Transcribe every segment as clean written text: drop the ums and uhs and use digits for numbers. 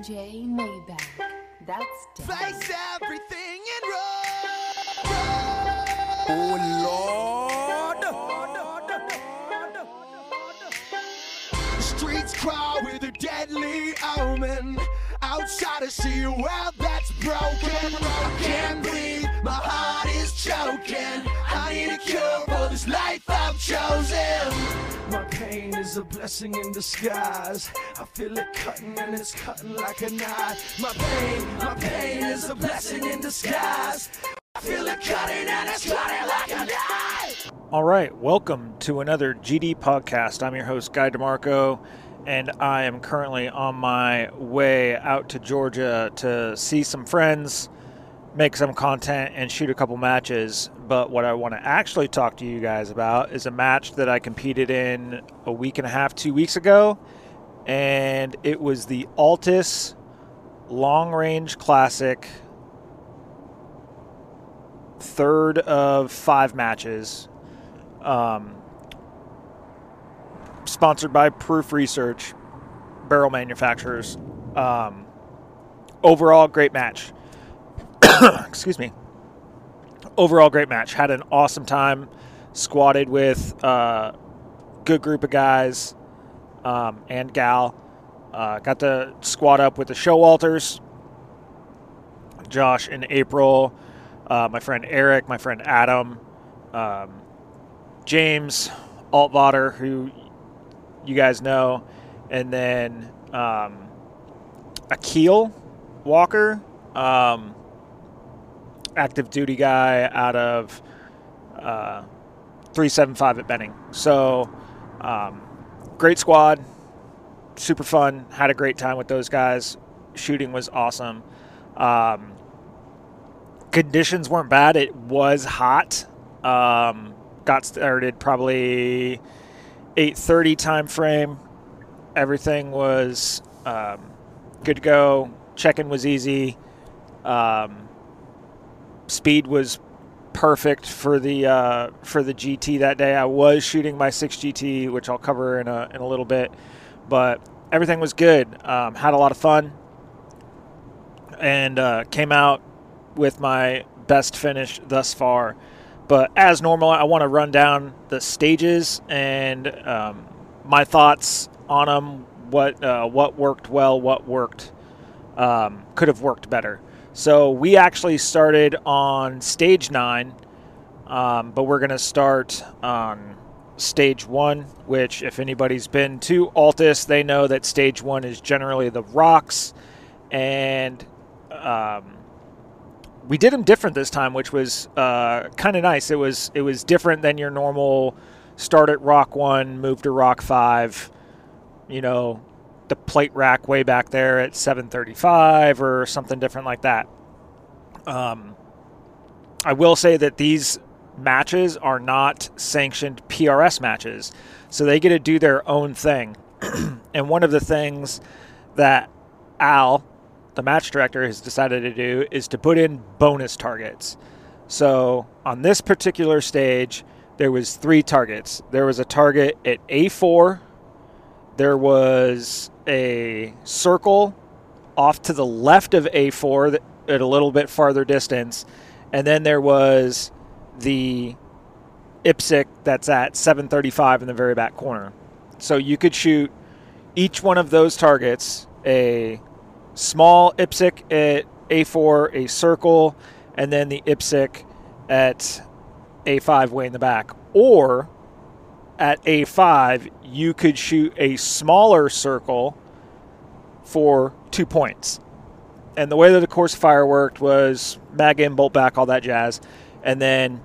DJ Maybach. That's face everything in road. Oh Lord. The streets cry with a deadly omen. Outside I see a world that's broken. I can't breathe, my heart is choking. I need a cure for this life I've chosen. My pain is a blessing in disguise. I feel it cutting and it's cutting like a knife. My pain is a blessing in disguise. I feel it cutting and it's cutting like a knife. All right, welcome to another GD podcast. I'm your host, Guy DeMarco. And I am currently on my way out to Georgia to see some friends, make some content, and shoot a couple matches. But what I want to actually talk to you guys about is a match that I competed in a week and a half, 2 weeks ago. And it was the Altus Long Range Classic, third of five matches. Sponsored by Proof Research, barrel manufacturers. Overall, great match. Excuse me. Overall, great match. Had an awesome time. Squatted with a good group of guys and gal. Got to squat up with the Showalters, Josh and April, my friend Eric, my friend Adam, James Altwater, who you guys know, and then Akeel Walker, active duty guy out of 375 at Benning. So great squad, super fun, had a great time with those guys. Shooting was awesome. Conditions weren't bad. It was hot. Got started probably 8:30 time frame. Everything was good to go. Check-in was easy. Speed was perfect for the GT that day. I was shooting my 6GT, which I'll cover in a little bit, but everything was good. Had a lot of fun, and came out with my best finish thus far. But as normal, I want to run down the stages and my thoughts on them, what worked well, what worked could have worked better. So we actually started on stage 9, but we're going to start on stage 1, which if anybody's been to Altus, they know that stage 1 is generally the rocks. And we did them different this time, which was kind of nice. It was different than your normal start at rock 1, move to rock 5, you know, the plate rack way back there at 735 or something different like that. I will say that these matches are not sanctioned PRS matches, so they get to do their own thing. And one of the things that Al, the match director, has decided to do is to put in bonus targets. So on this particular stage, there was 3 targets. There was a target at A4. There was a circle off to the left of A4 at a little bit farther distance. And then there was the IPSC that's at 735 in the very back corner. So you could shoot each one of those targets, a small IPSC at A4, a circle, and then the IPSC at A5 way in the back. Or at A5, you could shoot a smaller circle for 2 points. And the way that the course fire worked was mag in, bolt back, all that jazz. And then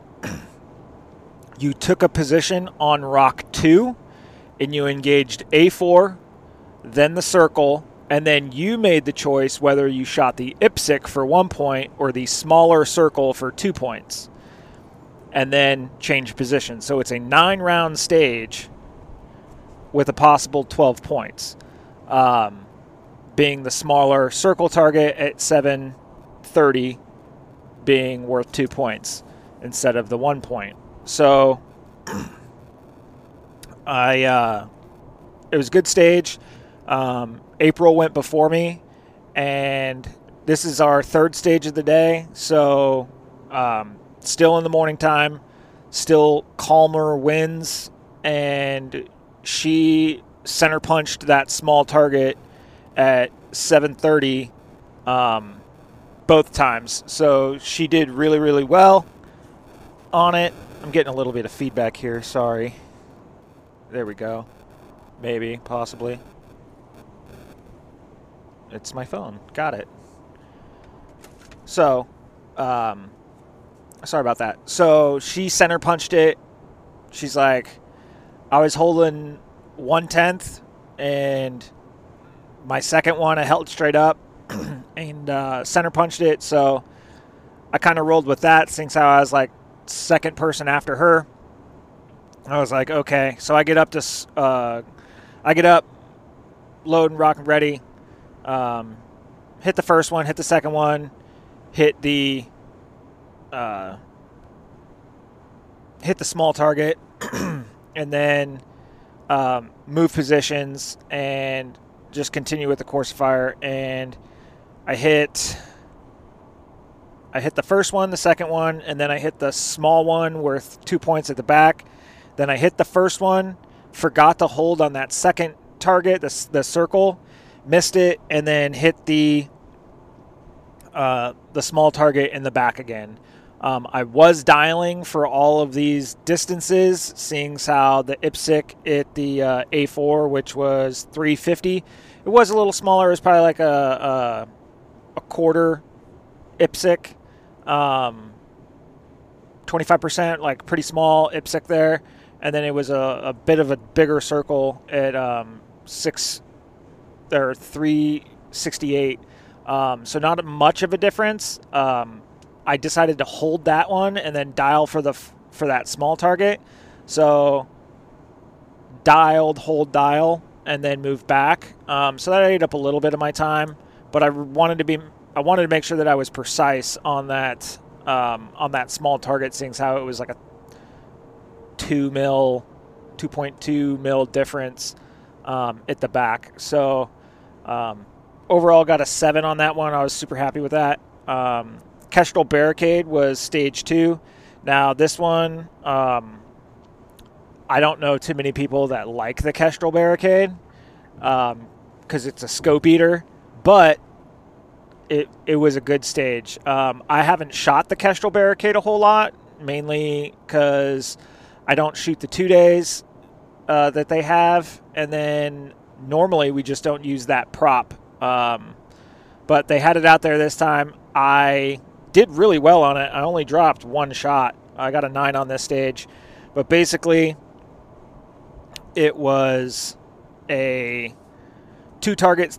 you took a position on rock 2, and you engaged A4, then the circle, and then you made the choice whether you shot the IPSC for 1 point or the smaller circle for 2 points, and then change position. So it's a 9-round stage with a possible 12 points, being the smaller circle target at 730 being worth 2 points instead of the 1 point. So it was a good stage. April went before me, and this is our third stage of the day. So still in the morning time, still calmer winds, and she center punched that small target at 7:30 both times. So she did really, really well on it. I'm getting a little bit of feedback here. Sorry. There we go. Maybe, possibly. It's my phone. Got it. So, sorry about that. So she center punched it. She's like, I was holding 1/10 and my second one I held straight up and center punched it. So I kind of rolled with that since I was like second person after her. I was like, okay. So I get up to, I get up, load and rock and ready. Hit the first one, hit the second one, hit the small target, and then move positions and just continue with the course of fire. And I hit the first one, the second one, and then I hit the small one worth 2 points at the back. Then I hit the first one, forgot to hold on that second target, the circle, missed it, and then hit the small target in the back again. I was dialing for all of these distances, seeing how the IPSC at the A4, which was 350, it was a little smaller. It was probably like a quarter IPSC, 25%, like pretty small IPSC there. And then it was a bit of a bigger circle at 368. So not much of a difference. I decided to hold that one and then dial for that small target. So dialed, hold, dial, and then move back. So that ate up a little bit of my time, but I wanted to make sure that I was precise on that small target, seeing how it was like a 2.2 mil difference at the back. So overall got a 7 on that one. I was super happy with that. Kestrel Barricade was stage 2. Now this one, I don't know too many people that like the Kestrel Barricade because it's a scope eater, but it was a good stage. I haven't shot the Kestrel Barricade a whole lot, mainly because I don't shoot the 2 days that they have, and then normally we just don't use that prop. But they had it out there this time. I did really well on it. I only dropped one shot. I got a 9 on this stage. But basically, it was a 2-target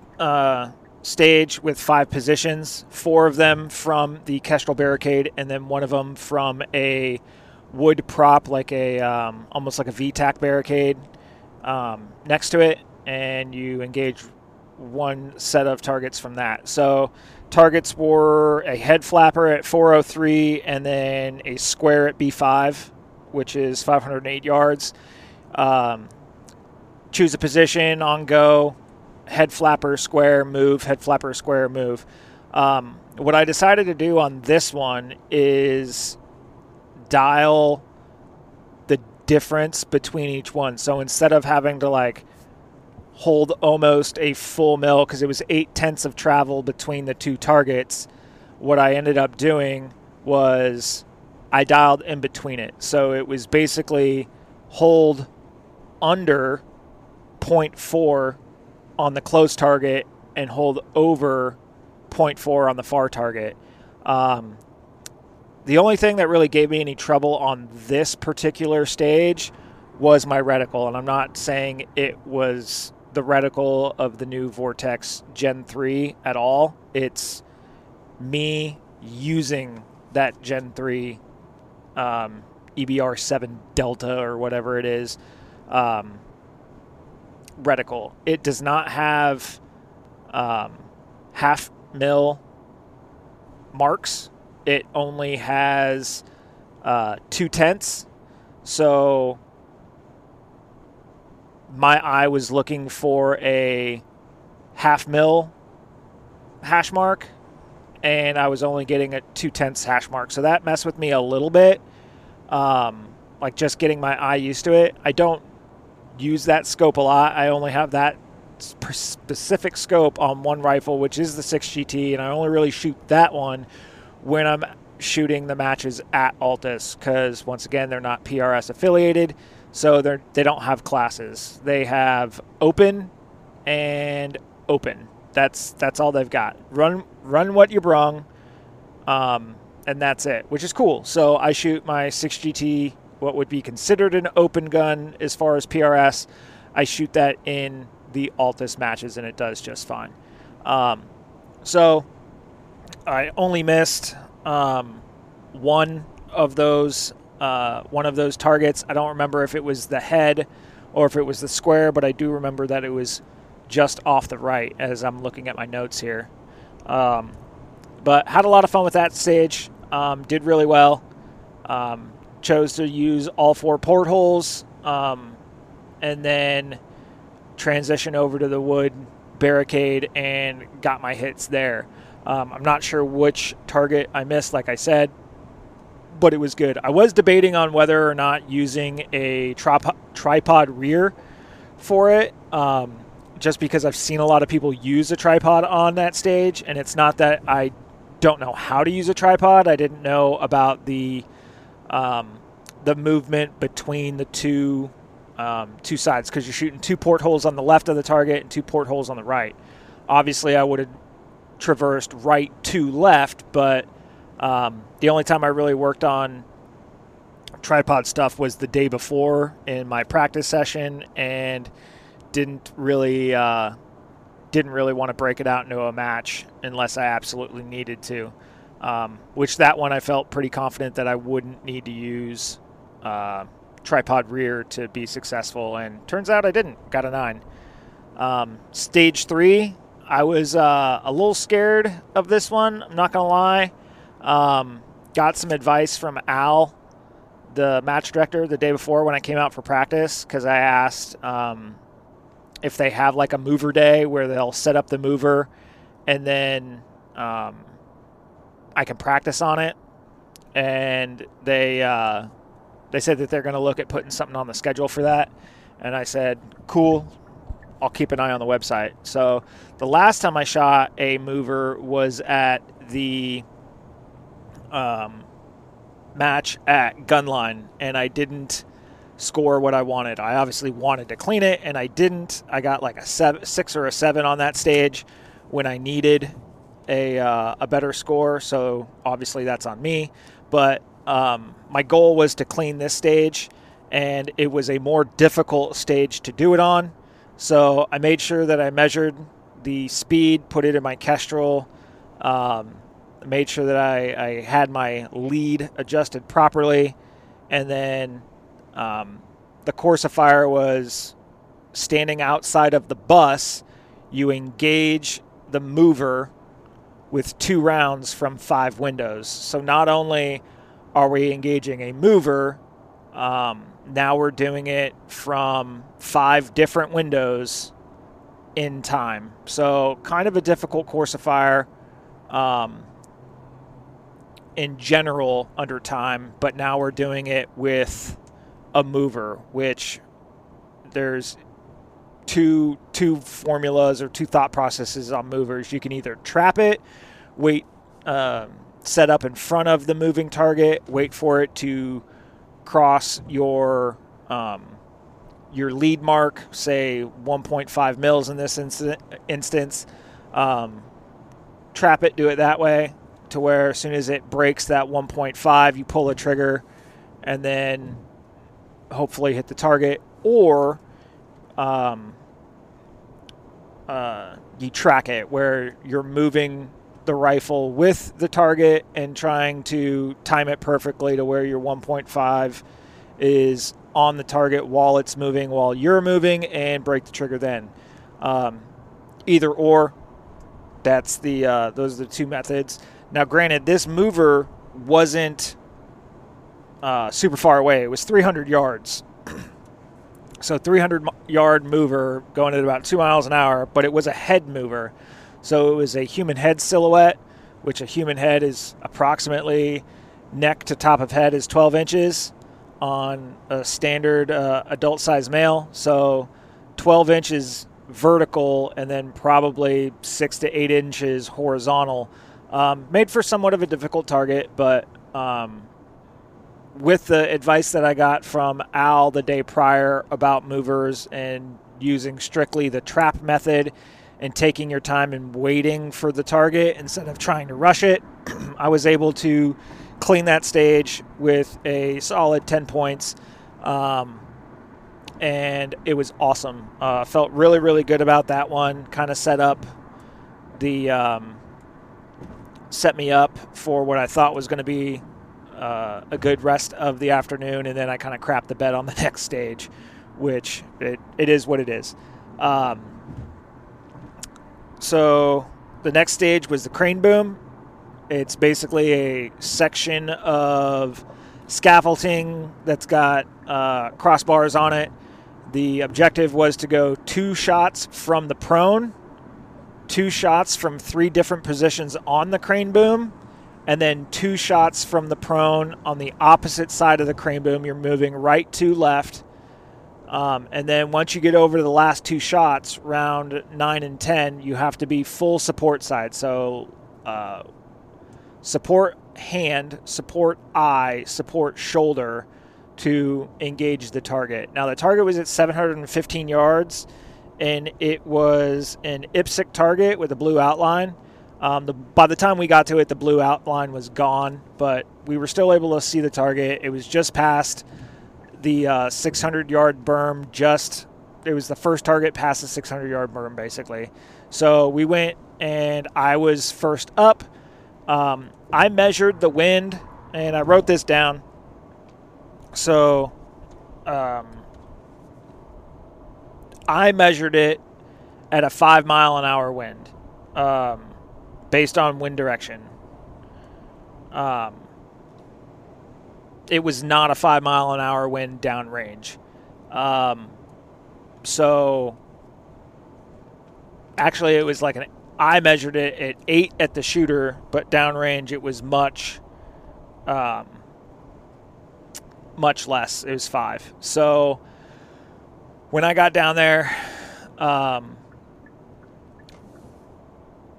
stage with 5 positions, 4 of them from the Kestrel Barricade, and then one of them from a wood prop, like a almost like a VTAC barricade next to it, and you engage one set of targets from that. So targets were a head flapper at 403 and then a square at B5, which is 508 yards. Choose a position on go, head flapper, square, move, head flapper, square, move. What I decided to do on this one is dial the difference between each one. So instead of having to like hold almost a full mil, because it was 8/10 of travel between the 2 targets, what I ended up doing was I dialed in between it. So it was basically hold under 0.4 on the close target and hold over 0.4 on the far target. The only thing that really gave me any trouble on this particular stage was my reticle, and I'm not saying it was the reticle of the new Vortex Gen 3 at all. It's me using that Gen 3 EBR7 Delta or whatever it is reticle. It does not have half mil marks. It only has 2/10. So my eye was looking for a half mil hash mark, and I was only getting a 2/10 hash mark. So that messed with me a little bit, like just getting my eye used to it. I don't use that scope a lot. I only have that specific scope on one rifle, which is the 6GT, and I only really shoot that one when I'm shooting the matches at Altus, because once again, they're not PRS affiliated, so they don't have classes. They have open and open. That's all they've got. Run what you brung, and that's it, which is cool. So I shoot my 6GT, what would be considered an open gun as far as PRS. I shoot that in the Altus matches, and it does just fine. So I only missed one of those targets. I don't remember if it was the head or if it was the square, but I do remember that it was just off the right as I'm looking at my notes here. But had a lot of fun with that stage. Did really well. Chose to use all four portholes, and then transition over to the wood barricade and got my hits there. I'm not sure which target I missed, like I said, but it was good. I was debating on whether or not using a tripod rear for it, just because I've seen a lot of people use a tripod on that stage, and it's not that I don't know how to use a tripod. I didn't know about the movement between the two sides, because you're shooting two portholes on the left of the target and two portholes on the right. Obviously, I would have traversed right to left, but the only time I really worked on tripod stuff was the day before in my practice session, and didn't really want to break it out into a match unless I absolutely needed to, which that one I felt pretty confident that I wouldn't need to use tripod rear to be successful, and turns out I didn't. Got a 9. Stage 3, I was a little scared of this one, I'm not going to lie. Got some advice from Al, the match director, the day before when I came out for practice, because I asked if they have like a mover day where they'll set up the mover and then I can practice on it. And they said that they're going to look at putting something on the schedule for that. And I said, cool. I'll keep an eye on the website. So the last time I shot a mover was at the match at Gunline, and I didn't score what I wanted. I obviously wanted to clean it, and I didn't. I got like a 6 or a 7 on that stage when I needed a better score, so obviously that's on me. But my goal was to clean this stage, and it was a more difficult stage to do it on. So I made sure that I measured the speed, put it in my Kestrel, made sure that I had my lead adjusted properly, and then the course of fire was standing outside of the bus. You engage the mover with 2 rounds from 5 windows. So not only are we engaging a mover, now we're doing it from 5 different windows in time. So kind of a difficult course of fire in general under time, but now we're doing it with a mover, which there's two formulas or 2 thought processes on movers. You can either trap it, wait, set up in front of the moving target, wait for it to cross your lead mark, say 1.5 mils in this instance, trap it, do it that way to where as soon as it breaks that 1.5, you pull a trigger and then hopefully hit the target, or you track it where you're moving the rifle with the target and trying to time it perfectly to where your 1.5 is on the target while it's moving, while you're moving, and break the trigger then. Either or, that's those are the 2 methods. Now, granted, this mover wasn't super far away. It was 300 yards. So 300-yard mover going at about 2 miles an hour, but it was a head mover. So it was a human head silhouette, which a human head is approximately neck to top of head is 12 inches on a standard adult size male. So 12 inches vertical and then probably 6 to 8 inches horizontal. Made for somewhat of a difficult target, but with the advice that I got from Al the day prior about movers and using strictly the trap method and taking your time and waiting for the target instead of trying to rush it, I was able to clean that stage with a solid 10 points. And it was awesome. Felt really, really good about that one. Kind of set me up for what I thought was going to be a good rest of the afternoon, and then I kind of crapped the bed on the next stage, which it is what it is. So the next stage was the crane boom. It's basically a section of scaffolding that's got crossbars on it. The objective was to go 2 shots from the prone, 2 shots from 3 different positions on the crane boom, and then 2 shots from the prone on the opposite side of the crane boom. You're moving right to left. And then once you get over to the last 2 shots, round 9 and 10, you have to be full support side. So support hand, support eye, support shoulder to engage the target. Now the target was at 715 yards, and it was an IPSC target with a blue outline. By the time we got to it, the blue outline was gone, but we were still able to see the target. It was just past the 600-yard berm. It was the first target past the 600-yard berm, basically. So we went, and I was first up. I measured the wind, and I wrote this down. So I measured it at a 5-mile-an-hour wind based on wind direction. It was not a 5-mile-an-hour wind downrange. So actually it was like I measured it at 8 at the shooter, but downrange it was much less. It was 5. So when I got down there,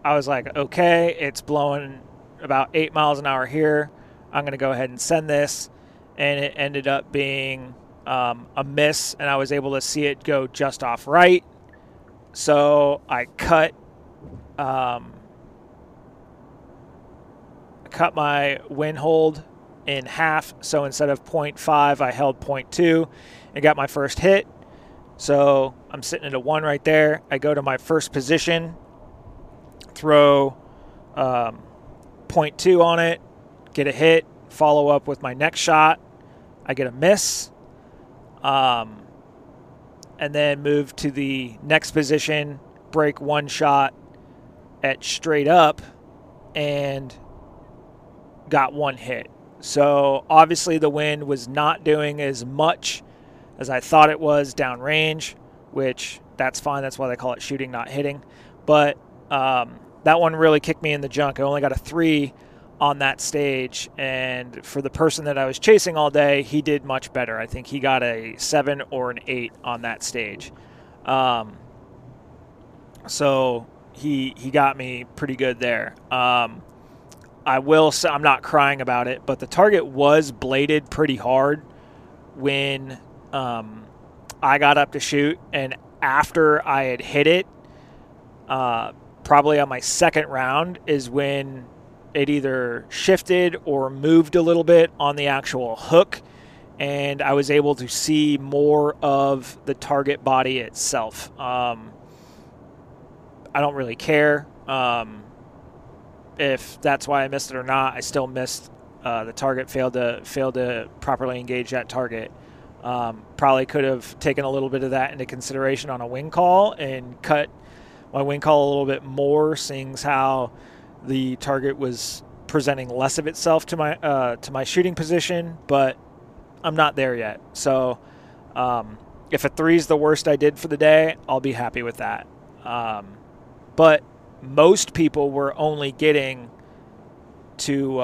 I was like, okay, it's blowing about 8 miles an hour here. I'm going to go ahead and send this. And it ended up being a miss, and I was able to see it go just off right. So I cut my wind hold in half. So instead of 0.5, I held 0.2 and got my first hit. So I'm sitting at a 1 right there. I go to my first position, throw 0.2 on it, get a hit, follow up with my next shot. I get a miss, and then move to the next position, break 1 shot at straight up, and got 1 hit. So obviously the wind was not doing as much as I thought it was downrange, which that's fine. That's why they call it shooting, not hitting. But that one really kicked me in the junk. I only got a 3 on that stage, and for the person that I was chasing all day, he did much better. I think he got a 7 or an 8 on that stage. So he got me pretty good there. I will say I'm not crying about it, but the target was bladed pretty hard when I got up to shoot, and after I had hit it, probably on my second round is when it either shifted or moved a little bit on the actual hook, and I was able to see more of the target body itself. I don't really care if that's why I missed it or not. I still missed the target, failed to properly engage that target. Probably could have taken a little bit of that into consideration on a wing call and cut my wing call a little bit more, seeing how the target was presenting less of itself to my shooting position, but I'm not there yet. So if a 3 is the worst I did for the day, I'll be happy with that. But most people were only getting to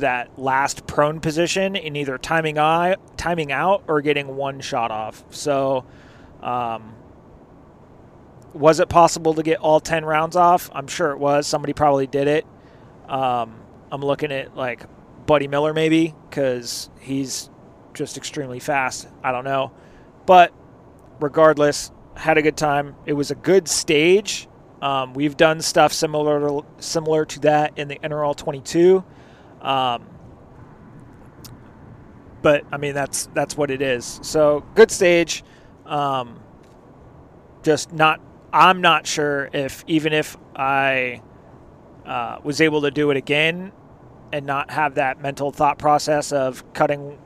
that last prone position in either timing out or getting one shot off. So was it possible to get all 10 rounds off? I'm sure it was. Somebody probably did it. I'm looking at like Buddy Miller maybe, because he's just extremely fast. I don't know. But regardless, had a good time. It was a good stage. We've done stuff similar to that in the NRL 22. But I mean, that's what it is. So good stage. Just not, I'm not sure even if I was able to do it again and not have that mental thought process of cutting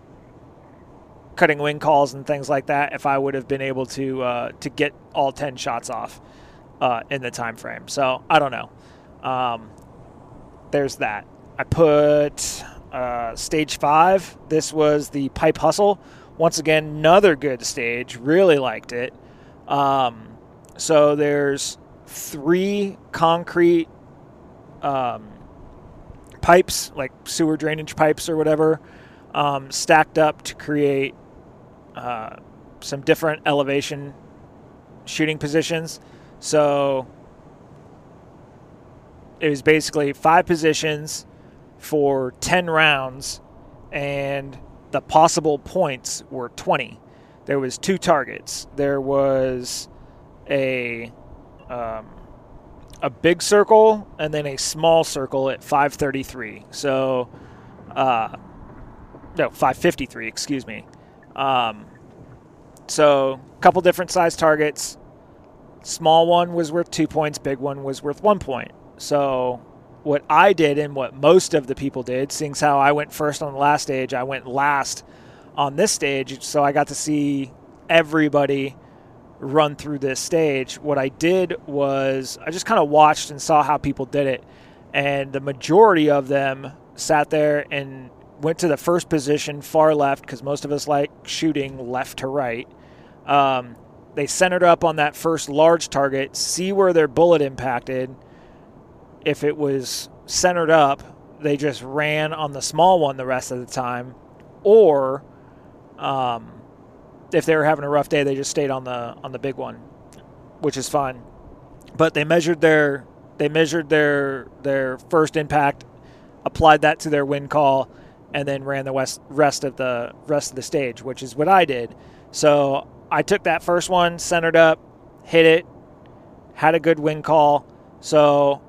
wing calls and things like that, if I would have been able to get all 10 shots off in the time frame. So I don't know. There's that. I put stage 5. This was the pipe hustle. Once again, another good stage. Really liked it. So there's 3 concrete pipes, like sewer drainage pipes or whatever, stacked up to create some different elevation shooting positions. So it was basically 5 positions for 10 rounds, and the possible points were 20. There was 2 targets. There was a big circle and then a small circle at 5:33. So, no, 5:53. Excuse me. So, a couple different size targets. Small one was worth 2 points. Big one was worth 1 point. So, what I did and what most of the people did, seeing how I went first on the last stage, I went last on this stage, so I got to see everybody run through this stage. What I did was I just kind of watched and saw how people did it, and the majority of them sat there and went to the first position, far left, because most of us like shooting left to right. They centered up on that first large target, see where their bullet impacted. If it was centered up, they just ran on the small one the rest of the time, or if they were having a rough day, they just stayed on the big one, which is fine. But they measured their first impact, applied that to their wind call, and then ran the rest of the stage, which is what I did. So I took that first one, centered up, hit it, had a good wind call. So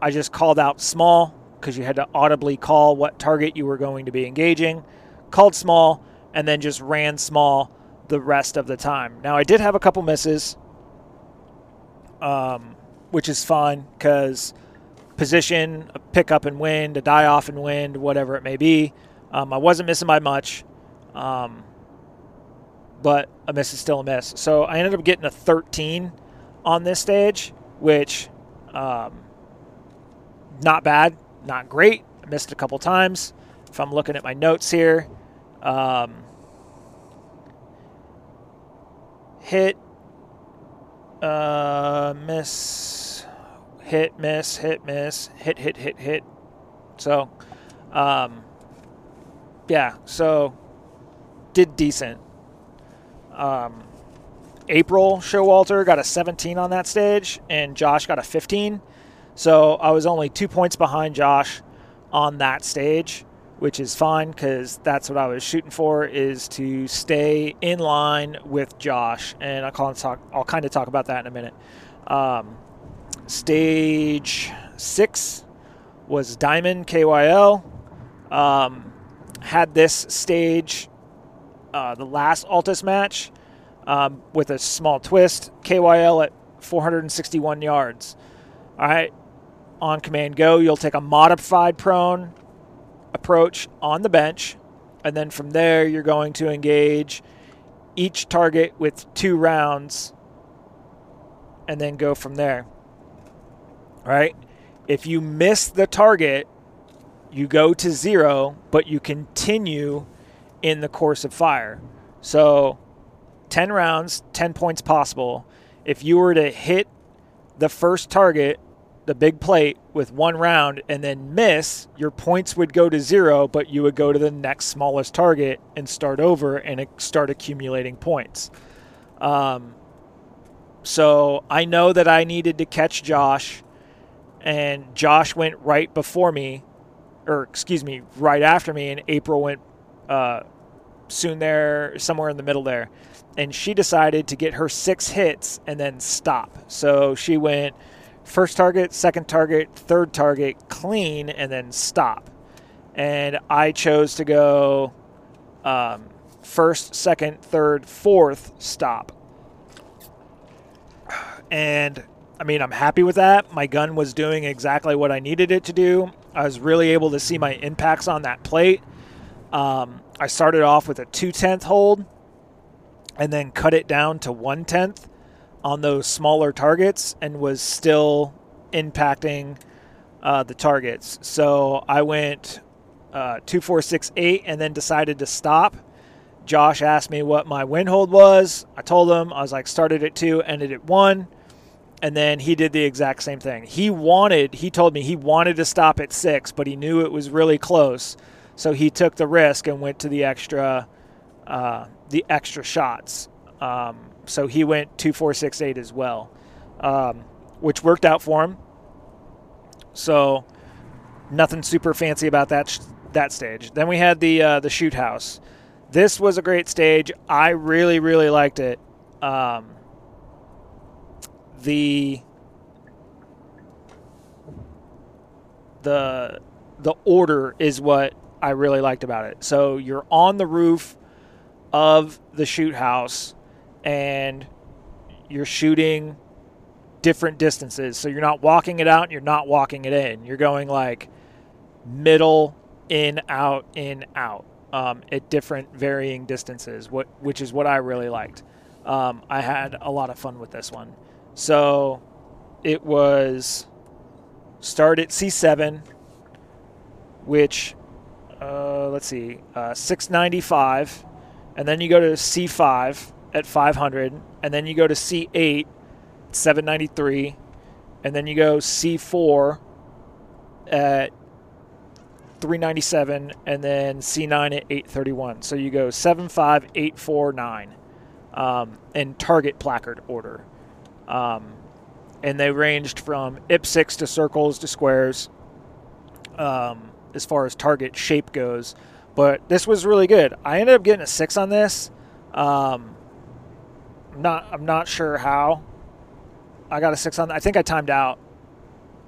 I just called out small, because you had to audibly call what target you were going to be engaging. Called small, and then just ran small the rest of the time. Now, I did have a couple misses, which is fine, because position, a pickup in wind, a die-off in wind, whatever it may be. I wasn't missing by much, but a miss is still a miss. So I ended up getting a 13 on this stage, which not bad, not great. I missed a couple times. If I'm looking at my notes here, hit, miss, hit, miss, hit, miss, hit. So, yeah, so did decent. April Showalter got a 17 on that stage, and Josh got a 15. So I was only 2 points behind Josh on that stage, which is fine, because that's what I was shooting for, is to stay in line with Josh. And I'll kind of talk about that in a minute. Stage 6 was Diamond KYL. Had this stage the last Altus match with a small twist. KYL at 461 yards. All right, on command go, you'll take a modified prone approach on the bench, and then from there you're going to engage each target with 2 rounds and then go from there. All right, if you miss the target, you go to 0, but you continue in the course of fire. So 10 rounds, 10 points possible. If you were to hit the first target, the big plate, with one round and then miss, your points would go to zero, but you would go to the next smallest target and start over and start accumulating points. So I know that I needed to catch Josh, and Josh went right before me, or excuse me, right after me, and April went soon there, somewhere in the middle there. And she decided to get her 6 hits and then stop. So she went first target, second target, third target, clean, and then stop. And I chose to go first, second, third, fourth, stop. And, I mean, I'm happy with that. My gun was doing exactly what I needed it to do. I was really able to see my impacts on that plate. I started off with a 2/10 hold and then cut it down to 1/10 on those smaller targets and was still impacting the targets. So I went 2, 4, 6, 8 and then decided to stop. Josh asked me what my wind hold was. I told him. I was like, started at 2, ended at 1. And then he did the exact same thing. He told me he wanted to stop at 6, but he knew it was really close. So he took the risk and went to the extra shots. So he went 2, 4, 6, 8 as well, which worked out for him. So nothing super fancy about that stage. Then we had the shoot house. This was a great stage. I really, really liked it. The order is what I really liked about it. So you're on the roof of the shoot house and you're shooting different distances. So you're not walking it out, you're not walking it in. You're going like middle, in, out. At different varying distances, which is what I really liked. I had a lot of fun with this one. So it was start at C7, which, 695, and then you go to C5 at 500, and then you go to C8, 793, and then you go C4 at 397, and then C9 at 831. So you go 7, 5, 8, 4, 9 in target placard order. And they ranged from IP6 to circles to squares as far as target shape goes. But this was really good. I ended up getting a 6 on this. I'm not sure how I got a 6 on that. I think I timed out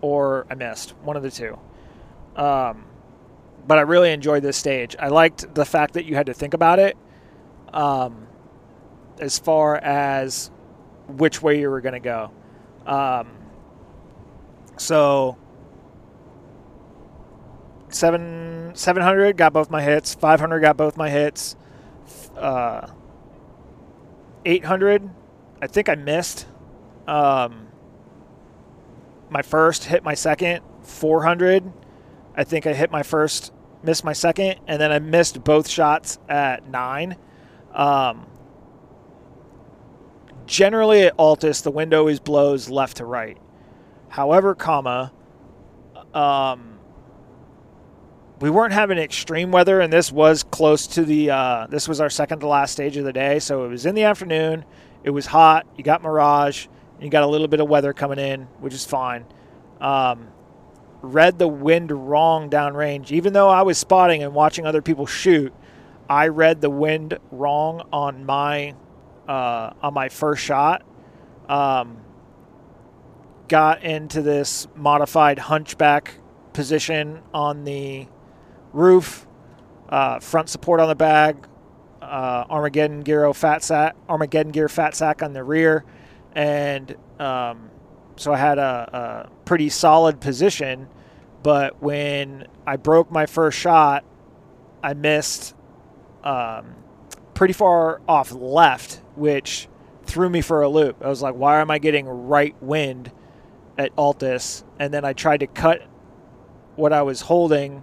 or I missed, one of the two. But I really enjoyed this stage. I liked the fact that you had to think about it as far as which way you were going to go. So 700 got both my hits. 500 got both my hits. 800, I think I missed. My first, hit my second. 400, I think I hit my first, missed my second, and then I missed both shots at 9. Generally at Altus, the wind always blows left to right. However, we weren't having extreme weather, and this was close to this was our second to last stage of the day, so it was in the afternoon. It was hot. You got mirage, and you got a little bit of weather coming in, which is fine. Read the wind wrong downrange. Even though I was spotting and watching other people shoot, I read the wind wrong on my first shot. Got into this modified hunchback position on the roof, front support on the bag, Armageddon Gear Fat Sac on the rear, and so I had a pretty solid position. But when I broke my first shot, I missed pretty far off left, which threw me for a loop. I was like, why am I getting right wind at Altus? And then I tried to cut what I was holding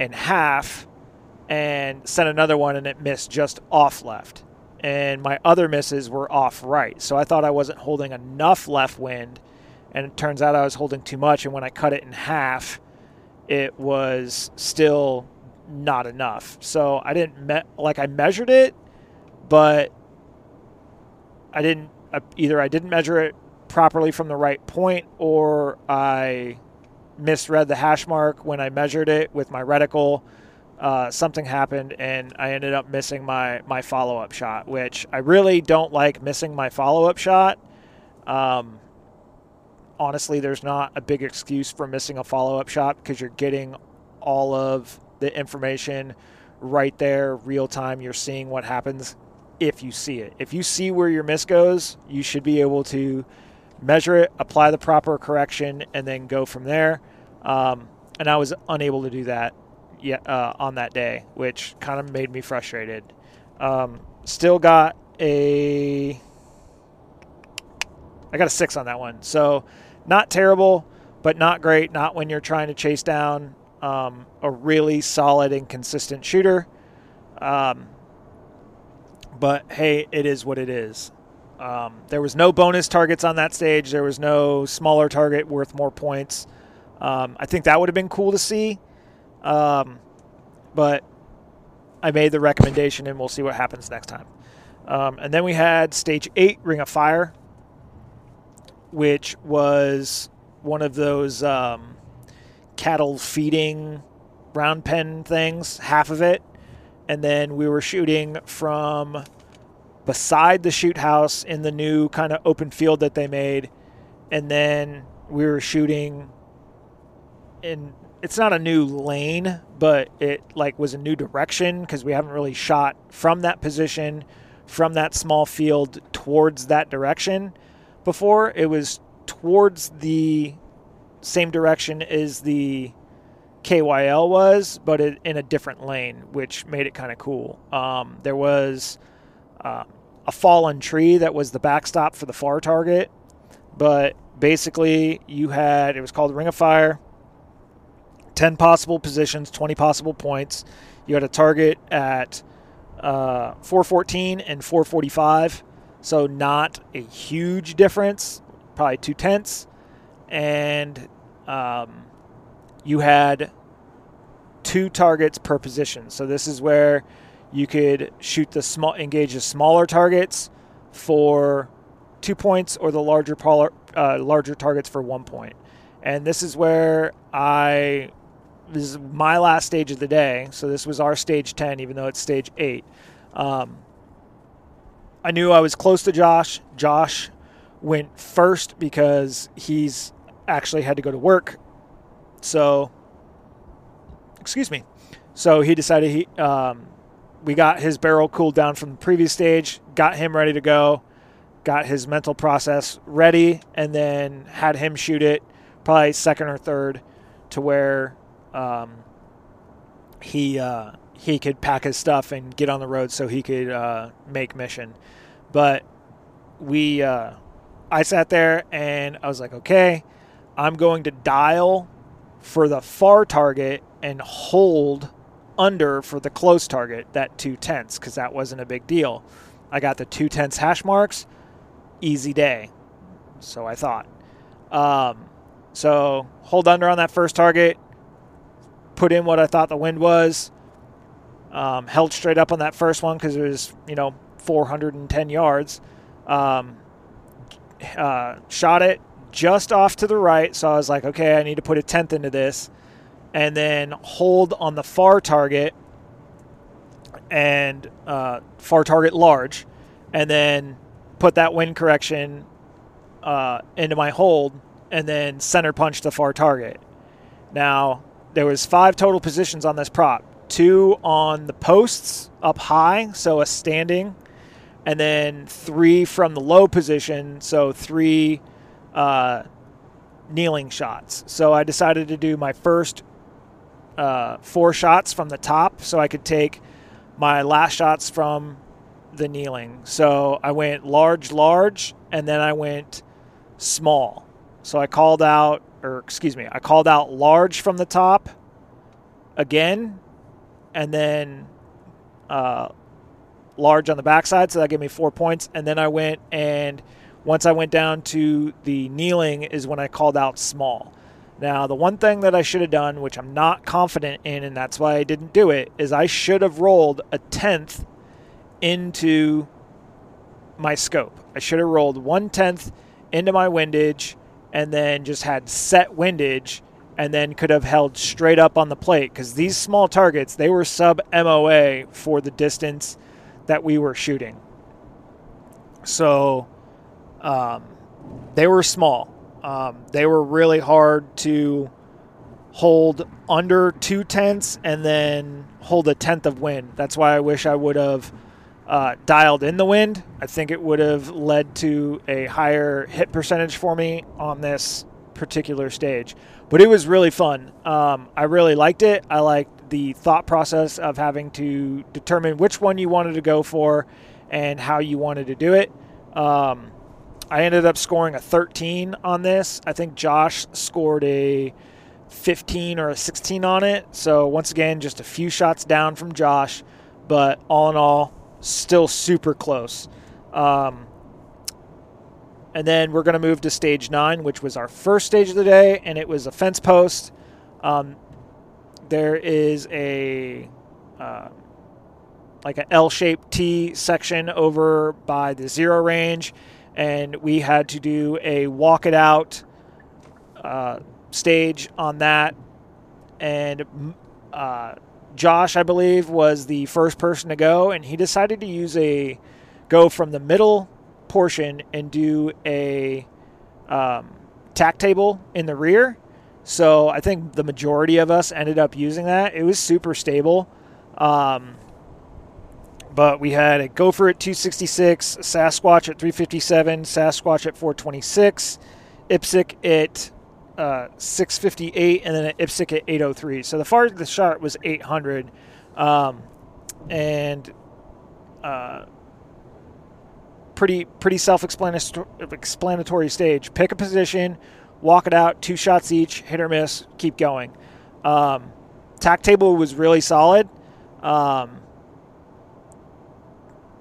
in half and sent another one, and it missed just off left. And my other misses were off right. So I thought I wasn't holding enough left wind, and it turns out I was holding too much, and when I cut it in half, it was still not enough. So I didn't I measured it, but I didn't either. I didn't measure it properly from the right point, or I misread the hash mark when I measured it with my reticle. Something happened, and I ended up missing my follow-up shot, which I really don't like missing my follow-up shot. Honestly, there's not a big excuse for missing a follow-up shot because you're getting all of the information right there, real time. You're seeing what happens if you see it. If you see where your miss goes, you should be able to measure it, apply the proper correction, and then go from there. And I was unable to do that on that day, which kind of made me frustrated. Still got I got a 6 on that one. So not terrible, but not great. Not when you're trying to chase down a really solid and consistent shooter. But hey, it is what it is. There was no bonus targets on that stage. There was no smaller target worth more points. I think that would have been cool to see. But I made the recommendation, and we'll see what happens next time. And then we had Stage 8, Ring of Fire, which was one of those cattle feeding round pen things, half of it. And then we were shooting from beside the shoot house in the new kind of open field that they made. And then we were shooting in... It's not a new lane, but it was a new direction because we haven't really shot from that position, from that small field towards that direction before. It was towards the same direction as the KYL was, but in a different lane, which made it kind of cool. There was a fallen tree that was the backstop for the far target, but basically it was called Ring of Fire. 10 possible positions, 20 possible points. You had a target at 414 and 445, so not a huge difference, probably 0.2. And you had 2 targets per position. So this is where you could engage the smaller targets for 2 points or the larger targets for 1 point. And this is where this is my last stage of the day, so this was our stage 10, even though it's stage 8. I knew I was close to Josh. Josh went first because he's actually had to go to work. So he decided we got his barrel cooled down from the previous stage, got him ready to go, got his mental process ready, and then had him shoot it probably second or third to where he could pack his stuff and get on the road so he could make mission. But I sat there and I was like, okay, I'm going to dial for the far target and hold under for the close target, that 0.2, because that wasn't a big deal. I got the 0.2 hash marks, easy day, so I thought. So hold under on that first target, put in what I thought the wind was, held straight up on that first one because it was, 410 yards. Shot it just off to the right, so I was like, okay, I need to put a 0.1 into this, and then hold on the far target and far target large, and then put that wind correction into my hold, and then center punch the far target. Now, there was 5 total positions on this prop, 2 on the posts up high, so a standing, and then 3 from the low position, so 3 kneeling shots. So I decided to do my first 4 shots from the top so I could take my last shots from the kneeling. So I went large, and then I went small. So I called out large from the top again, and then large on the backside. So that gave me 4 points. And then I went and Once I went down to the kneeling is when I called out small. Now, the one thing that I should have done, which I'm not confident in, and that's why I didn't do it, is I should have rolled a 10th into my scope. I should have rolled 1/10 into my windage and then just had set windage and then could have held straight up on the plate, because these small targets, they were sub-MOA for the distance that we were shooting. So they were small. They were really hard to hold under 2/10 and then hold a 10th of wind. That's why I wish I would have dialed in the wind. I think it would have led to a higher hit percentage for me on this particular stage. But it was really fun. I really liked it. I liked the thought process of having to determine which one you wanted to go for and how you wanted to do it. I ended up scoring a 13 on this. I think Josh scored a 15 or a 16 on it. So once again, just a few shots down from Josh, but all in all, still super close. And then we're going to move to stage 9, which was our first stage of the day, and it was a fence post. There is a like an L-shaped T section over by the zero range, and we had to do a walk it out stage on that. And Josh, I believe, was the first person to go, and he decided to use a go from the middle portion and do a tack table in the rear. So I think the majority of us ended up using that. It was super stable. But we had a gopher at 266, Sasquatch at 357, Sasquatch at 426, Ipsic at 658, and then an Ipsic at 803. So the farthest shot was 800. Pretty self-explanatory stage. Pick a position, walk it out, 2 shots each, hit or miss, keep going. Tack table was really solid.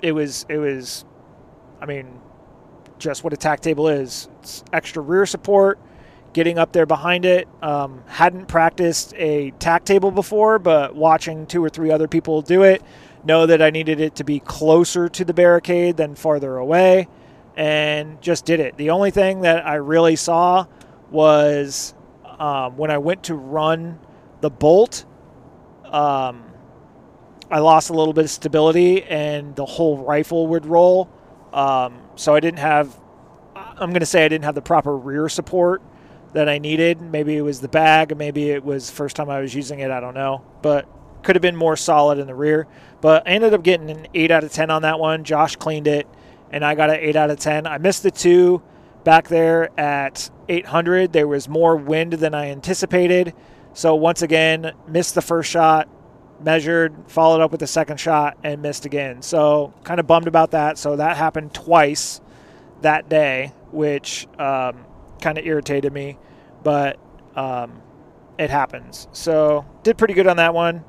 It was, I mean, just what a tack table is. It's extra rear support, getting up there behind it. Hadn't practiced a tack table before, but watching 2 or 3 other people do it, know that I needed it to be closer to the barricade than farther away, and just did it. The only thing that I really saw was when I went to run the bolt, I lost a little bit of stability and the whole rifle would roll. So I didn't have the proper rear support that I needed. Maybe it was the bag, maybe it was the first time I was using it, I don't know. But could have been more solid in the rear. But I ended up getting an 8 out of 10 on that one. Josh cleaned it, and I got an 8 out of 10. I missed the 2 back there at 800. There was more wind than I anticipated. So once again, missed the first shot, measured, followed up with the second shot, and missed again. So kind of bummed about that. So that happened twice that day, which kind of irritated me. But it happens. So did pretty good on that one.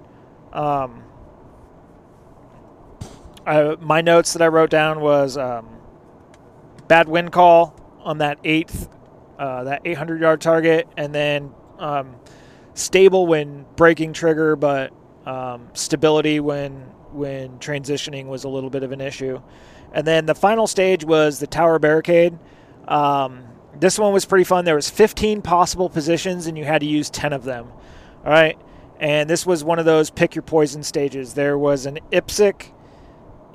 My notes that I wrote down was bad wind call on that 800 yard target, and then stable when breaking trigger, but stability when transitioning was a little bit of an issue. And then the final stage was the tower barricade. This one was pretty fun. There was 15 possible positions, and you had to use 10 of them. All right. And this was one of those pick your poison stages. There was an Ipsic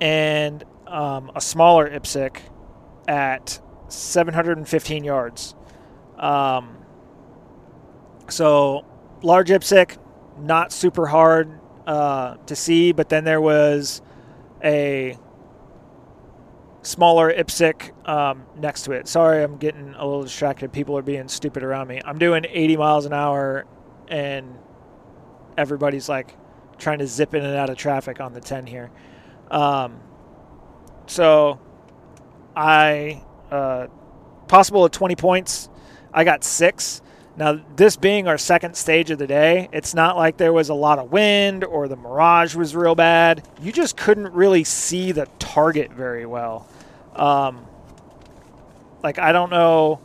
and a smaller Ipsic at 715 yards. So large Ipsic, not super hard to see. But then there was a smaller Ipsic next to it. Sorry, I'm getting a little distracted. People are being stupid around me. I'm doing 80 miles an hour and everybody's like trying to zip in and out of traffic on the 10 here. So I, possible of 20 points, I got 6. Now this being our second stage of the day, it's not like there was a lot of wind or the mirage was real bad. You just couldn't really see the target very well. Like, I don't know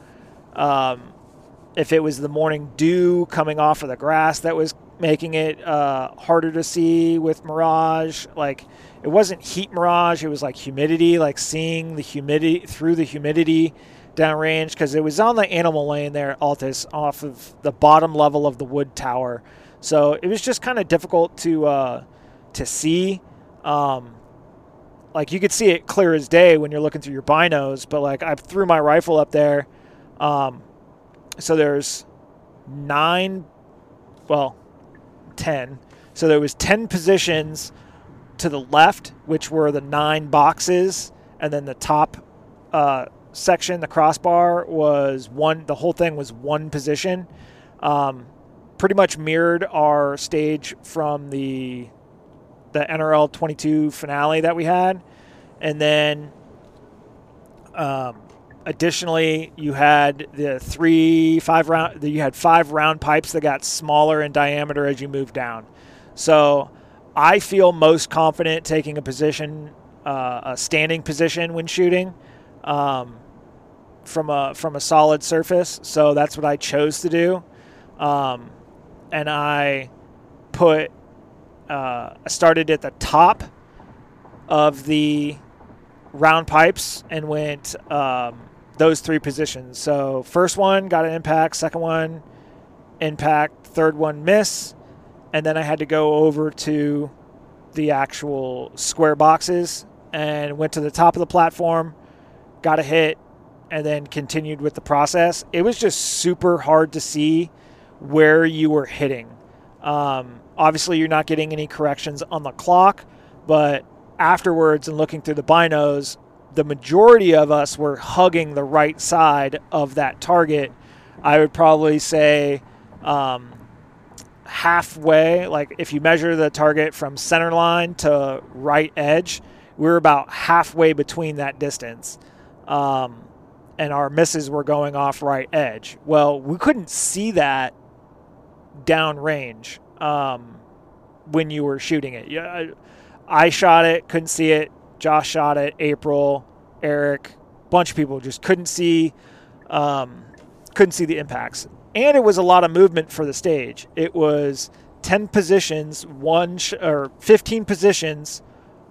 if it was the morning dew coming off of the grass that was making it harder to see with mirage. Like, it wasn't heat mirage. It was like humidity, like seeing the humidity through the humidity downrange, because it was on the animal lane there at Altus off of the bottom level of the wood tower. So it was just kind of difficult to see. Like, you could see it clear as day when you're looking through your binos, but like, I threw my rifle up there. So there's 10. So there was 10 positions to the left, which were the 9 boxes, and then the top section, the crossbar, was one. The whole thing was one position. Pretty much mirrored our stage from the NRL 22 finale that we had. And then additionally, you had the 3 5-round, you had 5 round pipes that got smaller in diameter as you moved down. So I feel most confident taking a position, a standing position when shooting, from a solid surface. So that's what I chose to do. And I put, I started at the top of the round pipes and went those 3 positions. So first one got an impact, second one impact, third one miss, and then I had to go over to the actual square boxes and went to the top of the platform, got a hit, and then continued with the process. It was just super hard to see where you were hitting. Obviously, you're not getting any corrections on the clock, but afterwards and looking through the binos, the majority of us were hugging the right side of that target. I would probably say halfway, like if you measure the target from center line to right edge, we were about halfway between that distance. And our misses were going off right edge. Well, we couldn't see that downrange when you were shooting it. Yeah, I shot it, couldn't see it. Josh shot it. April, Eric, bunch of people just couldn't see the impacts. And it was a lot of movement for the stage. It was 10 positions, 15 positions,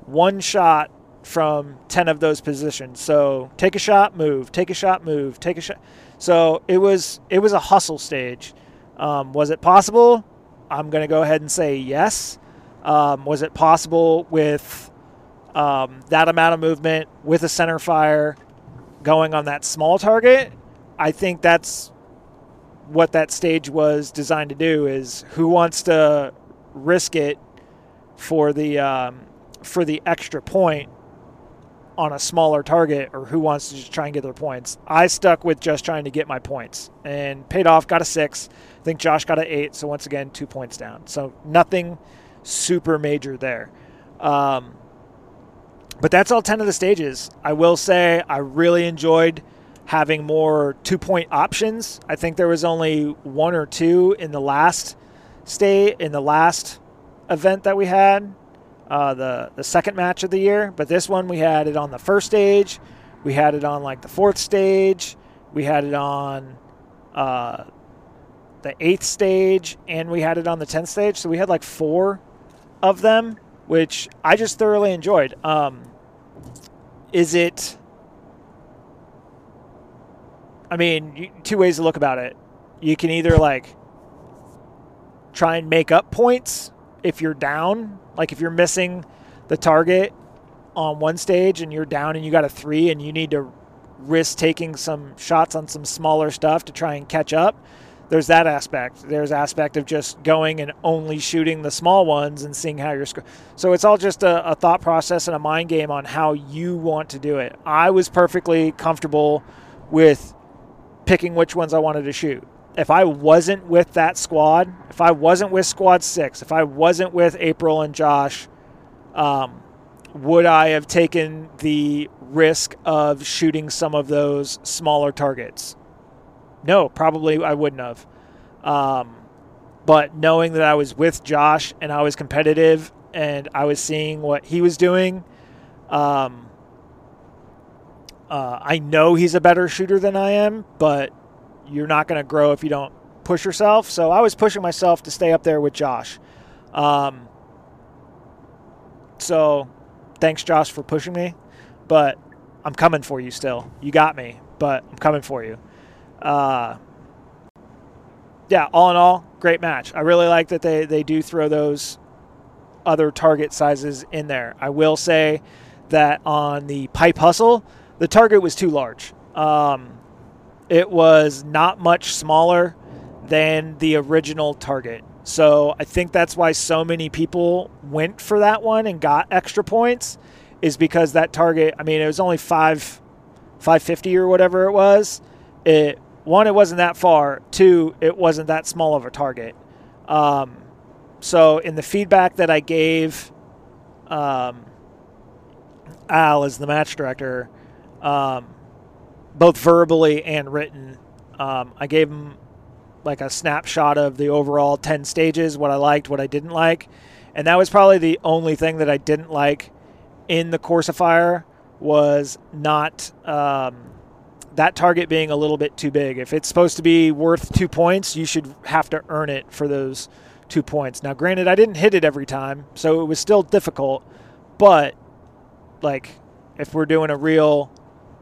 1 shot from 10 of those positions. So take a shot, move, take a shot, move, take a shot. So it was a hustle stage. Was it possible? I'm going to go ahead and say yes. Was it possible with that amount of movement with a center fire going on that small target? I think that's what that stage was designed to do, is who wants to risk it for the extra point on a smaller target, or who wants to just try and get their points. I stuck with just trying to get my points, and paid off, got a 6. I think Josh got an 8. So once again, 2 points down. So nothing super major there. But that's all 10 of the stages. I will say I really enjoyed having more 2-point options. I think there was only 1 or 2 in the last event that we had. The second match of the year, but this one we had it on the first stage, we had it on like the 4th stage, we had it on the 8th stage, and we had it on the 10th stage. So we had like 4 of them, which I just thoroughly enjoyed. I mean, 2 ways to look about it. You can either like try and make up points if you're down. Like if you're missing the target on one stage and you're down and you got a 3 and you need to risk taking some shots on some smaller stuff to try and catch up, there's that aspect. There's aspect of just going and only shooting the small ones and seeing how you're scoring. So it's all just a thought process and a mind game on how you want to do it. I was perfectly comfortable with picking which ones I wanted to shoot. If I wasn't with that squad, if I wasn't with Squad 6, if I wasn't with April and Josh, would I have taken the risk of shooting some of those smaller targets? No, probably I wouldn't have. But knowing that I was with Josh and I was competitive and I was seeing what he was doing, I know he's a better shooter than I am, but you're not going to grow if you don't push yourself. So I was pushing myself to stay up there with Josh. So thanks, Josh, for pushing me. But I'm coming for you still. You got me, but I'm coming for you. Yeah, all in all, great match. I really like that they do throw those other target sizes in there. I will say that on the pipe hustle, the target was too large. It was not much smaller than the original target. So I think that's why so many people went for that one and got extra points, is because that target, I mean, it was only 550 or whatever it was. It, one, it wasn't that far. Two, it wasn't that small of a target. So in the feedback that I gave Al as the match director, both verbally and written, I gave him like a snapshot of the overall 10 stages, what I liked, what I didn't like. And that was probably the only thing that I didn't like in the course of fire, was not that target being a little bit too big. If it's supposed to be worth 2 points, you should have to earn it for those 2 points. Now, granted, I didn't hit it every time, so it was still difficult. But, like, if we're doing a real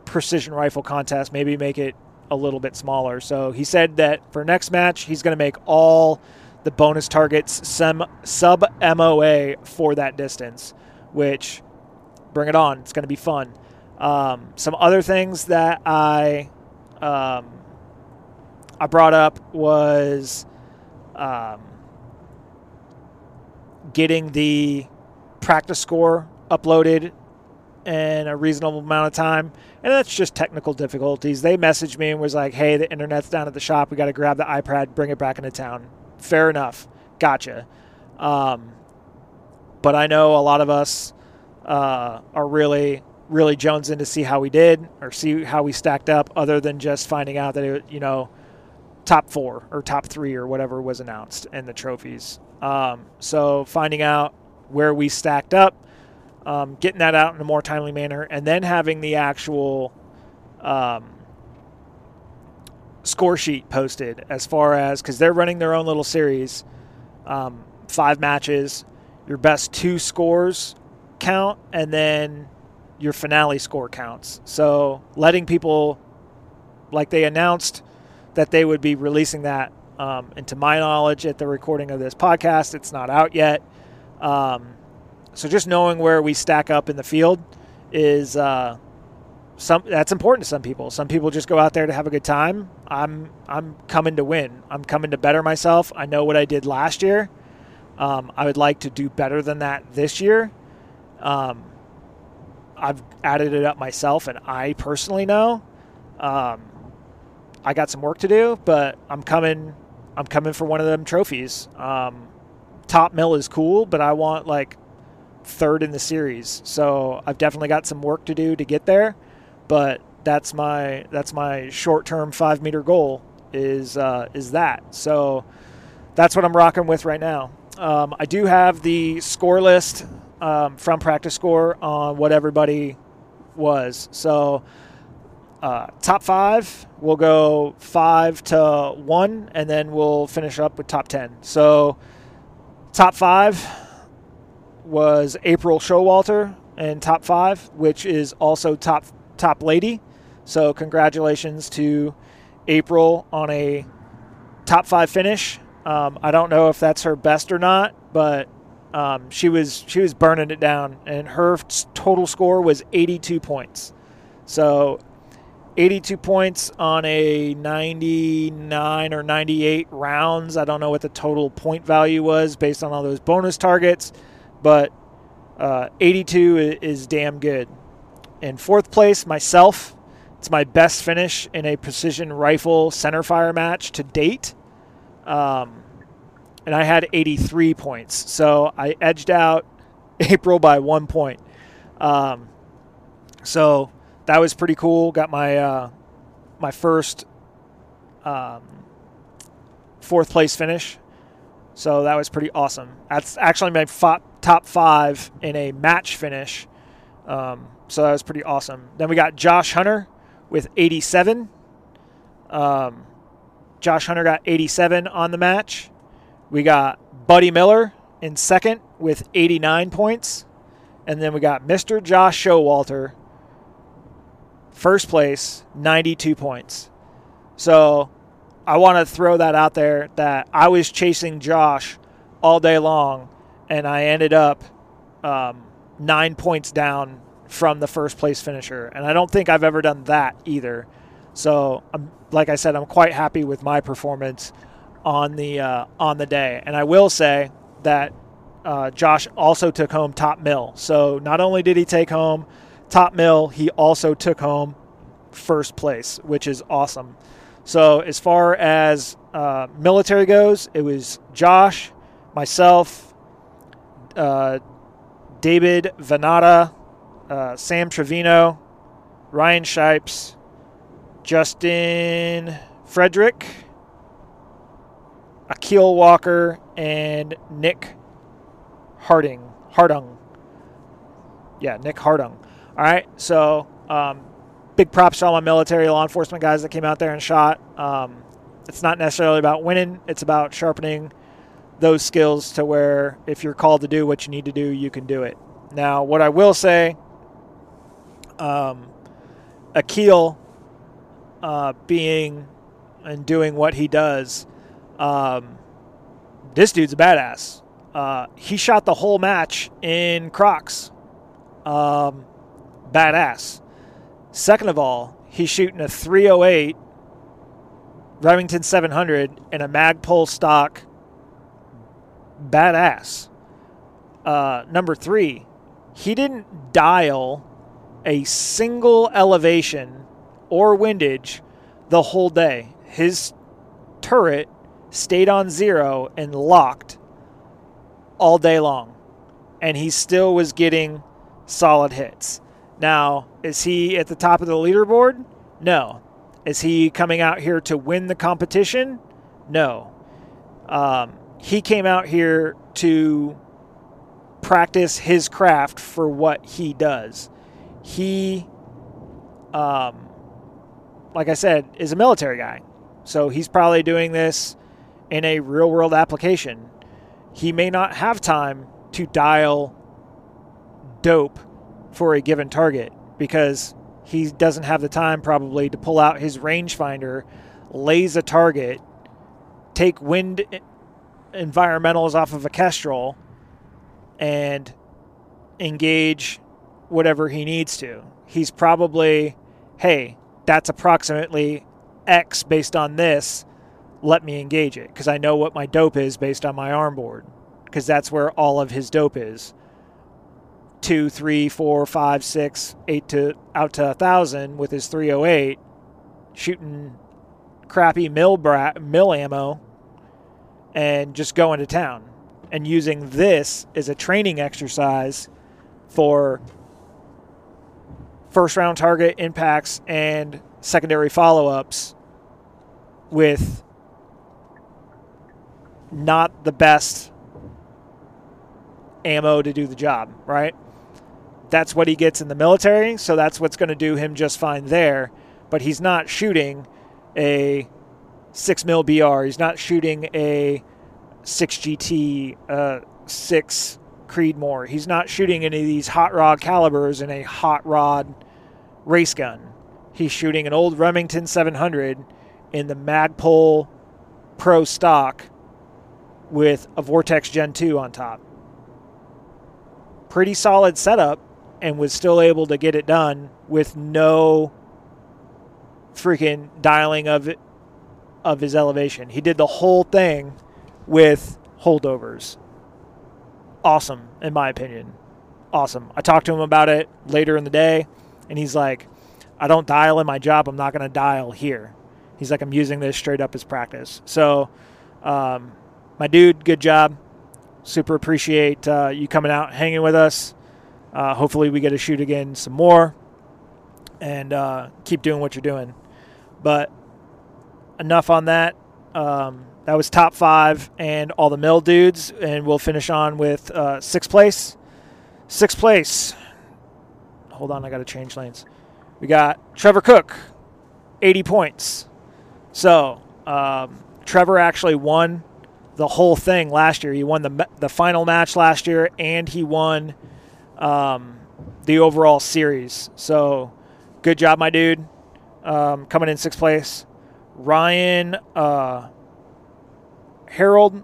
precision rifle contest, maybe make it a little bit smaller. So he said that for next match, he's going to make all the bonus targets sub-MOA for that distance, which, bring it on. It's going to be fun. Some other things that I brought up was getting the practice score uploaded in a reasonable amount of time. And that's just technical difficulties. They messaged me and was like, hey, the internet's down at the shop. We got to grab the iPad, bring it back into town. Fair enough. Gotcha. But I know a lot of us are really, really jonesing to see how we did or see how we stacked up, other than just finding out that, it, you know, top four or top three or whatever was announced in the trophies. So finding out where we stacked up, getting that out in a more timely manner, and then having the actual score sheet posted, as far as, because they're running their own little series, 5 matches, your best 2 scores count, and then your finale score counts. So letting people, like, they announced that they would be releasing that, and to my knowledge at the recording of this podcast, it's not out yet. So just knowing where we stack up in the field is that's important to some people. Some people just go out there to have a good time. I'm coming to win. I'm coming to better myself. I know what I did last year. I would like to do better than that this year. I've added it up myself, and I personally know I got some work to do, but I'm coming for one of them trophies. Top mill is cool, but I want, like, 3rd in the series. So I've definitely got some work to do to get there, but that's my short-term 5-meter goal is that. So that's what I'm rocking with right now. I do have the score list from Practice Score on what everybody was. So top 5, we'll go 5 to 1, and then we'll finish up with top 10. So top 5 was April Showalter in top 5, which is also top lady. So congratulations to April on a top 5 finish. I don't know if that's her best or not, but she was burning it down, and her total score was 82 points. So 82 points on a 99 or 98 rounds. I don't know what the total point value was based on all those bonus targets, but 82 is damn good. In 4th place, myself. It's my best finish in a precision rifle centerfire match to date. And I had 83 points, so I edged out April by 1 point. So that was pretty cool. Got my my first 4th place finish, so that was pretty awesome. That's actually my top 5 in a match finish top, so that was pretty awesome. Then we got Josh Hunter with 87. Josh Hunter got 87 on the match. We got Buddy Miller in second with 89 points. And then we got Mr. Josh Showalter, first place, 92 points. So I want to throw that out there that I was chasing Josh all day long, and I ended up 9 points down from the first place finisher. And I don't think I've ever done that either. So, like I said, I'm quite happy with my performance on the day. And I will say that Josh also took home top mill. So not only did he take home top mill, he also took home first place, which is awesome. So as far as military goes, it was Josh, myself, David Venata, Sam Trevino, Ryan Shipes, Justin Frederick, Akeel Walker, and Nick Hardung. Yeah, Nick Hardung. All right, so big props to all my military law enforcement guys that came out there and shot. It's not necessarily about winning. It's about sharpening those skills to where if you're called to do what you need to do, you can do it. Now, what I will say, Akeel being and doing what he does, this dude's a badass. He shot the whole match in Crocs. Badass. Second of all, he's shooting a 308 Remington 700 and a Magpul stock. Badass. Number three, he didn't dial a single elevation or windage the whole day. His turret stayed on zero and locked all day long, and he still was getting solid hits. Now, is he at the top of the leaderboard? No. Is he coming out here to win the competition? No. He came out here to practice his craft for what he does. He, like I said, is a military guy. So he's probably doing this in a real-world application. He may not have time to dial dope for a given target because he doesn't have the time probably to pull out his rangefinder, laze a target, take wind environmentals off of a Kestrel, and engage whatever he needs to. He's probably, hey, that's approximately X based on this. Let me engage it because I know what my dope is based on my arm board because that's where all of his dope is. 2, 3, 4, 5, 6, 8 to out to 1,000 with his 308 shooting crappy mill ammo and just going to town and using this as a training exercise for first round target impacts and secondary follow-ups with not the best ammo to do the job, right? That's what he gets in the military, so that's what's going to do him just fine there. But he's not shooting a 6 mil BR. He's not shooting a 6GT, 6 Creedmoor. He's not shooting any of these hot rod calibers in a hot rod race gun. He's shooting an old Remington 700 in the Magpul Pro stock with a Vortex Gen 2 on top. Pretty solid setup and was still able to get it done with no freaking dialing of his elevation. He did the whole thing with holdovers. Awesome, in my opinion. Awesome. I talked to him about it later in the day, and he's like, I don't dial in my job. I'm not going to dial here. He's like, I'm using this straight up as practice. So, my dude, good job. Super appreciate you coming out, hanging with us. Hopefully we get to shoot again some more and keep doing what you're doing. But enough on that. That was top five and all the mill dudes. And we'll finish on with sixth place. Sixth place. Hold on, I got to change lanes. We got Trevor Cook, 80 points. So Trevor actually won the whole thing last year. He won the final match last year, and he won the overall series. So good job, my dude, coming in sixth place. Ryan Harold,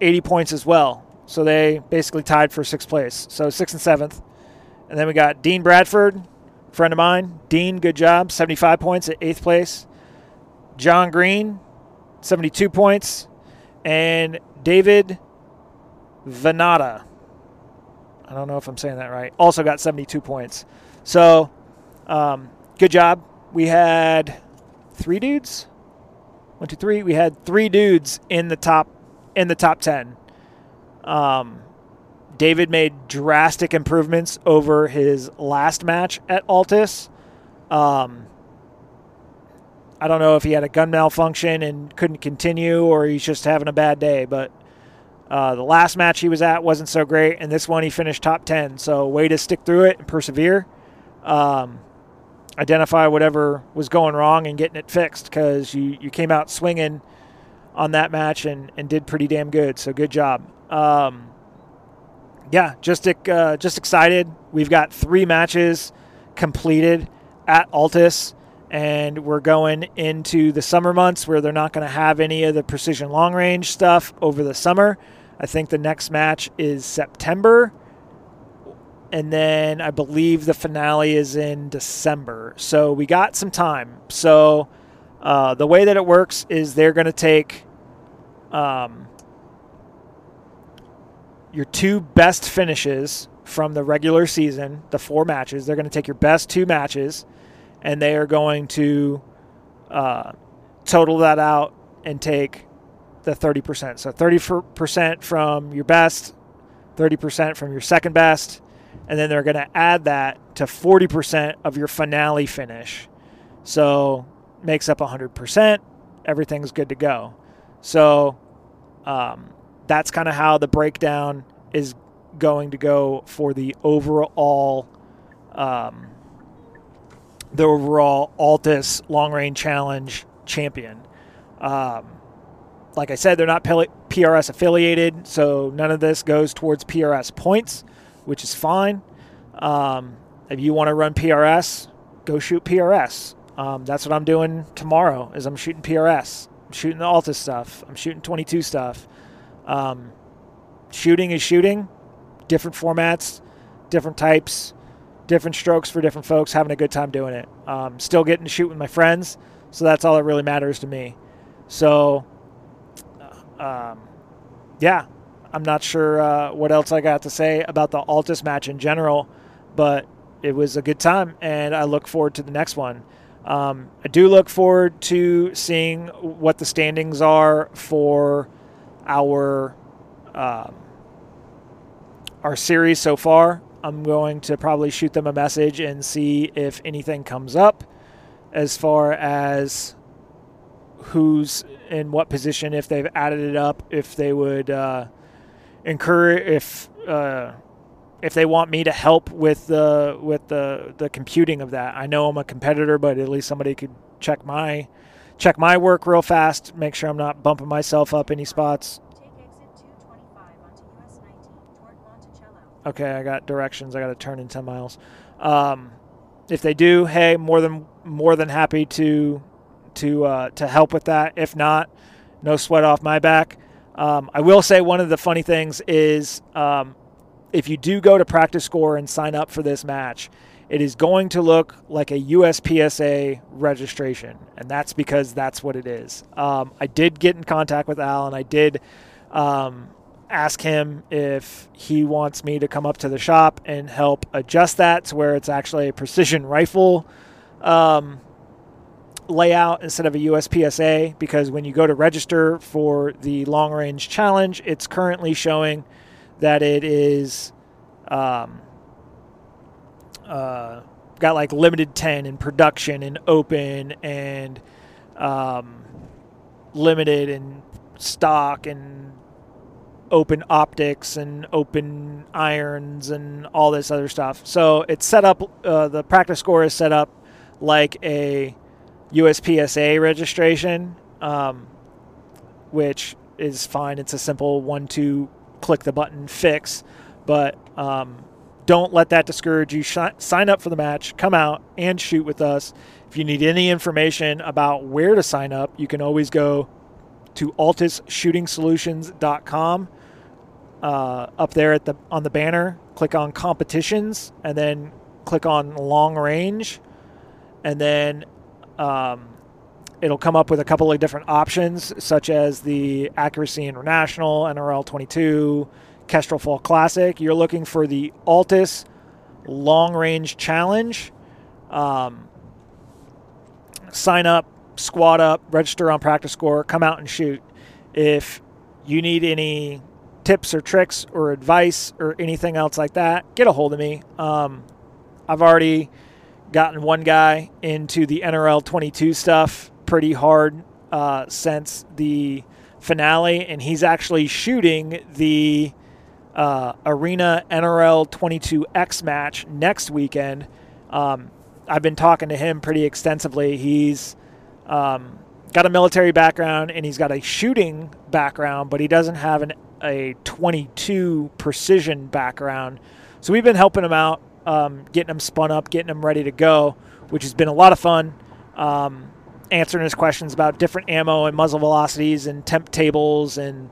80 points as well. So they basically tied for sixth place. So 6th and 7th. And then we got Dean Bradford, friend of mine. Dean, good job, 75 points at 8th place. John Green, 72 points. And David Venata, I don't know if I'm saying that right, also got 72 points. So good job. We had three dudes. One, two, three. We had three dudes in the top 10. David made drastic improvements over his last match at Altus. I don't know if he had a gun malfunction and couldn't continue, or he's just having a bad day. But the last match he was at wasn't so great, and this one he finished top 10. So way to stick through it and persevere. Identify whatever was going wrong and getting it fixed, because you came out swinging on that match and did pretty damn good. So good job. Yeah, just excited. We've got three matches completed at Altus, and we're going into the summer months where they're not going to have any of the precision long range stuff over the summer. I think the next match is September, and then I believe the finale is in December. So we got some time. So the way that it works is they're going to take your two best finishes from the regular season, the four matches. They're going to take your best two matches, and they are going to total that out and take the 30%. So 30% from your best, 30% from your second best, and then they're going to add that to 40% of your finale finish. So makes up 100%. Everything's good to go. So that's kind of how the breakdown is going to go for the overall Altus Long Range Challenge champion. Like I said, they're not PRS affiliated, so none of this goes towards PRS points, which is fine. If you want to run PRS, go shoot PRS. That's what I'm doing tomorrow. Is I'm shooting PRS. I'm shooting the Altus stuff. I'm shooting 22 stuff. Shooting is shooting, different formats, different types, different strokes for different folks, having a good time doing it. Still getting to shoot with my friends, so that's all that really matters to me. So, yeah, I'm not sure what else I got to say about the Altus match in general, but it was a good time, and I look forward to the next one. I do look forward to seeing what the standings are for our series so far. I'm going to probably shoot them a message and see if anything comes up as far as who's in what position, if they've added it up, if they would if they want me to help with the computing of that. I know I'm a competitor, but at least somebody could check my work real fast, make sure I'm not bumping myself up any spots. Take exit 225 onto US 19 toward Monticello. Okay, I got directions. I got to turn in 10 miles. If they do, hey, more than happy to help with that. If not, no sweat off my back. I will say one of the funny things is if you do go to Practice Score and sign up for this match, it is going to look like a USPSA registration, and that's because that's what it is. I did get in contact with Al, and I did ask him if he wants me to come up to the shop and help adjust that to where it's actually a precision rifle layout instead of a USPSA, because when you go to register for the Long Range Challenge, it's currently showing that it is got like limited 10 in production and open and limited in stock and open optics and open irons and all this other stuff. So it's set up, the practice score is set up like a USPSA registration, which is fine. It's a simple 1-2 click the button fix, but don't let that discourage you. Sign up for the match, come out and shoot with us. If you need any information about where to sign up, you can always go to altusshootingsolutions.com. Up there at on the banner, click on competitions and then click on long range, and then it'll come up with a couple of different options, such as the Accuracy International, NRL 22, Kestrel Fall Classic. You're looking for the Altus Long Range Challenge. Sign up, squad up, register on Practice Score, come out and shoot. If you need any tips or tricks or advice or anything else like that, get a hold of me. I've already gotten one guy into the NRL 22 stuff pretty hard since the finale, and he's actually shooting the Arena NRL 22X match next weekend. I've been talking to him pretty extensively. He's got a military background and he's got a shooting background, but he doesn't have a 22 precision background. So we've been helping him out, getting him spun up, getting him ready to go, which has been a lot of fun. Answering his questions about different ammo and muzzle velocities and temp tables and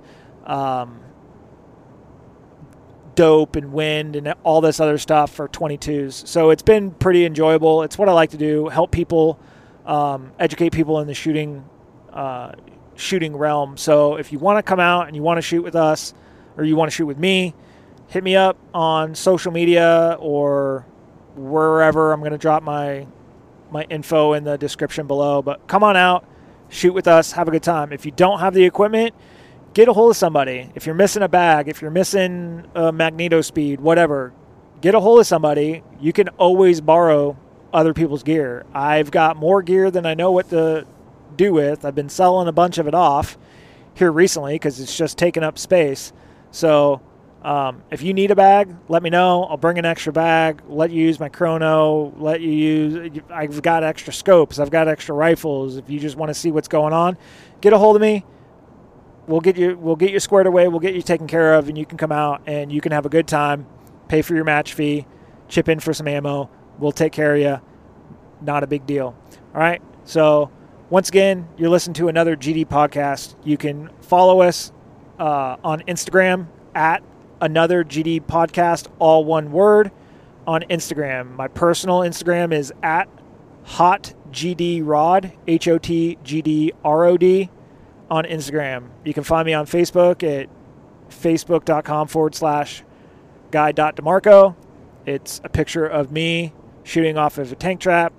dope and wind and all this other stuff for 22s. So it's been pretty enjoyable. It's what I like to do, help people, educate people in the shooting realm. So if you want to come out and you want to shoot with us or you want to shoot with me, hit me up on social media or wherever. I'm going to drop my info in the description below, but come on out, shoot with us, have a good time. If you don't have the equipment, get a hold of somebody. If you're missing a bag, if you're missing a magneto speed, whatever, get a hold of somebody. You can always borrow other people's gear. I've got more gear than I know what to do with. I've been selling a bunch of it off here recently because it's just taking up space. So if you need a bag, let me know. I'll bring an extra bag, let you use my chrono, I've got extra scopes, I've got extra rifles. If you just want to see what's going on, get a hold of me. We'll get you squared away, we'll get you taken care of, and you can come out and you can have a good time, pay for your match fee, chip in for some ammo, we'll take care of you. Not a big deal. All right, so once again, you're listening to another GD podcast. You can follow us on Instagram at Another GD podcast, all one word, on Instagram. My personal Instagram is at HotGDRod, HotGDRod on Instagram. You can find me on Facebook at facebook.com/Guy DeMarco. It's a picture of me shooting off of a tank trap.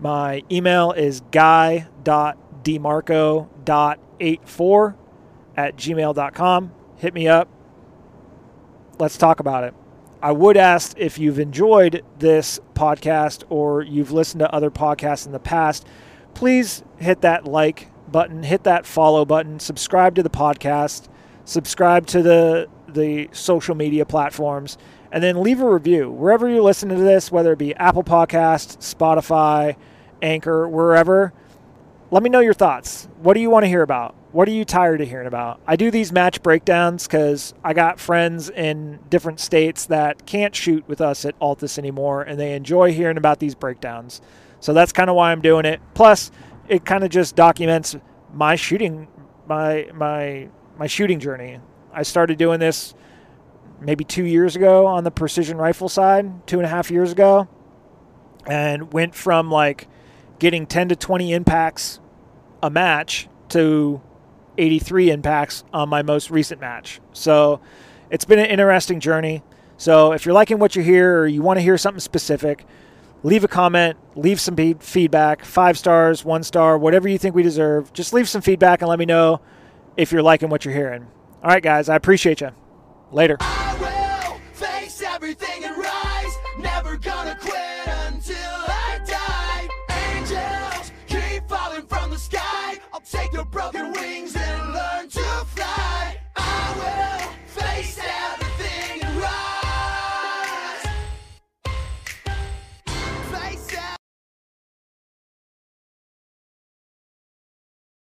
My email is guy.demarco.84@gmail.com. Hit me up. Let's talk about it. I would ask if you've enjoyed this podcast or you've listened to other podcasts in the past, please hit that like button, hit that follow button, subscribe to the podcast, subscribe to the social media platforms, and then leave a review. Wherever you're listening to this, whether it be Apple Podcasts, Spotify, Anchor, wherever, let me know your thoughts. What do you want to hear about? What are you tired of hearing about? I do these match breakdowns because I got friends in different states that can't shoot with us at Altus anymore, and they enjoy hearing about these breakdowns. So that's kind of why I'm doing it. Plus, it kind of just documents my shooting, my shooting journey. I started doing this maybe 2 years ago on the precision rifle side, 2.5 years ago, and went from like getting 10 to 20 impacts a match to 83 impacts on my most recent match. So it's been an interesting journey. So if you're liking what you hear or you want to hear something specific, leave a comment, leave some feedback, 5 stars, 1 star, whatever you think we deserve. Just leave some feedback and let me know if you're liking what you're hearing. All right, guys, I appreciate you. Later. I will face everything and rise, never gonna quit until I die. Angels keep falling from the sky. Take your broken wings and